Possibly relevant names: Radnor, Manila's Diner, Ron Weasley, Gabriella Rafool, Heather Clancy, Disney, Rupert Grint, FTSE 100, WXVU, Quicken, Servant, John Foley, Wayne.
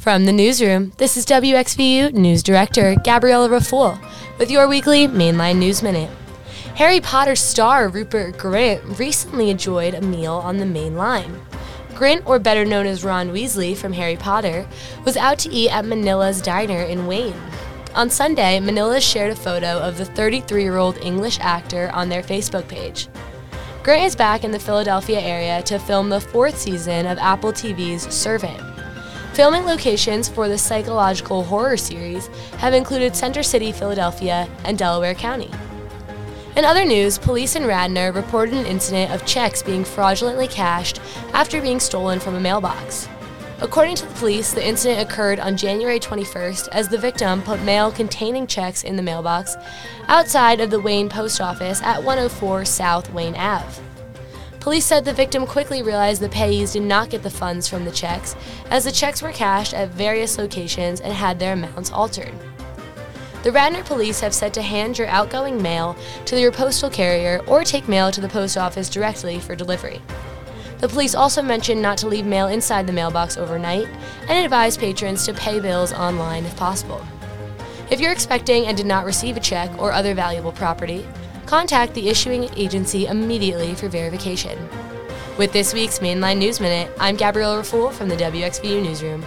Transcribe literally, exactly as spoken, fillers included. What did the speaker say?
From the newsroom, this is W X V U News Director Gabriella Rafool with your weekly Mainline News Minute. Harry Potter star Rupert Grint recently enjoyed a meal on the main line. Grint, or better known as Ron Weasley from Harry Potter, was out to eat at Manila's Diner in Wayne. On Sunday, Manila shared a photo of the thirty-three-year-old English actor on their Facebook page. Grint is back in the Philadelphia area to film the fourth season of Apple T V's Servant. Filming locations for the psychological horror series have included Center City, Philadelphia, and Delaware County. In other news, police in Radnor reported an incident of checks being fraudulently cashed after being stolen from a mailbox. According to the police, the incident occurred on January twenty-first as the victim put mail containing checks in the mailbox outside of the Wayne post office at one oh four South Wayne Avenue. Police said the victim quickly realized the payees did not get the funds from the checks, as the checks were cashed at various locations and had their amounts altered. The Radnor police have said to hand your outgoing mail to your postal carrier or take mail to the post office directly for delivery. The police also mentioned not to leave mail inside the mailbox overnight and advised patrons to pay bills online if possible. If you're expecting and did not receive a check or other valuable property, contact the issuing agency immediately for verification. With this week's Mainline News Minute, I'm Gabriella Rafool from the W X V U Newsroom.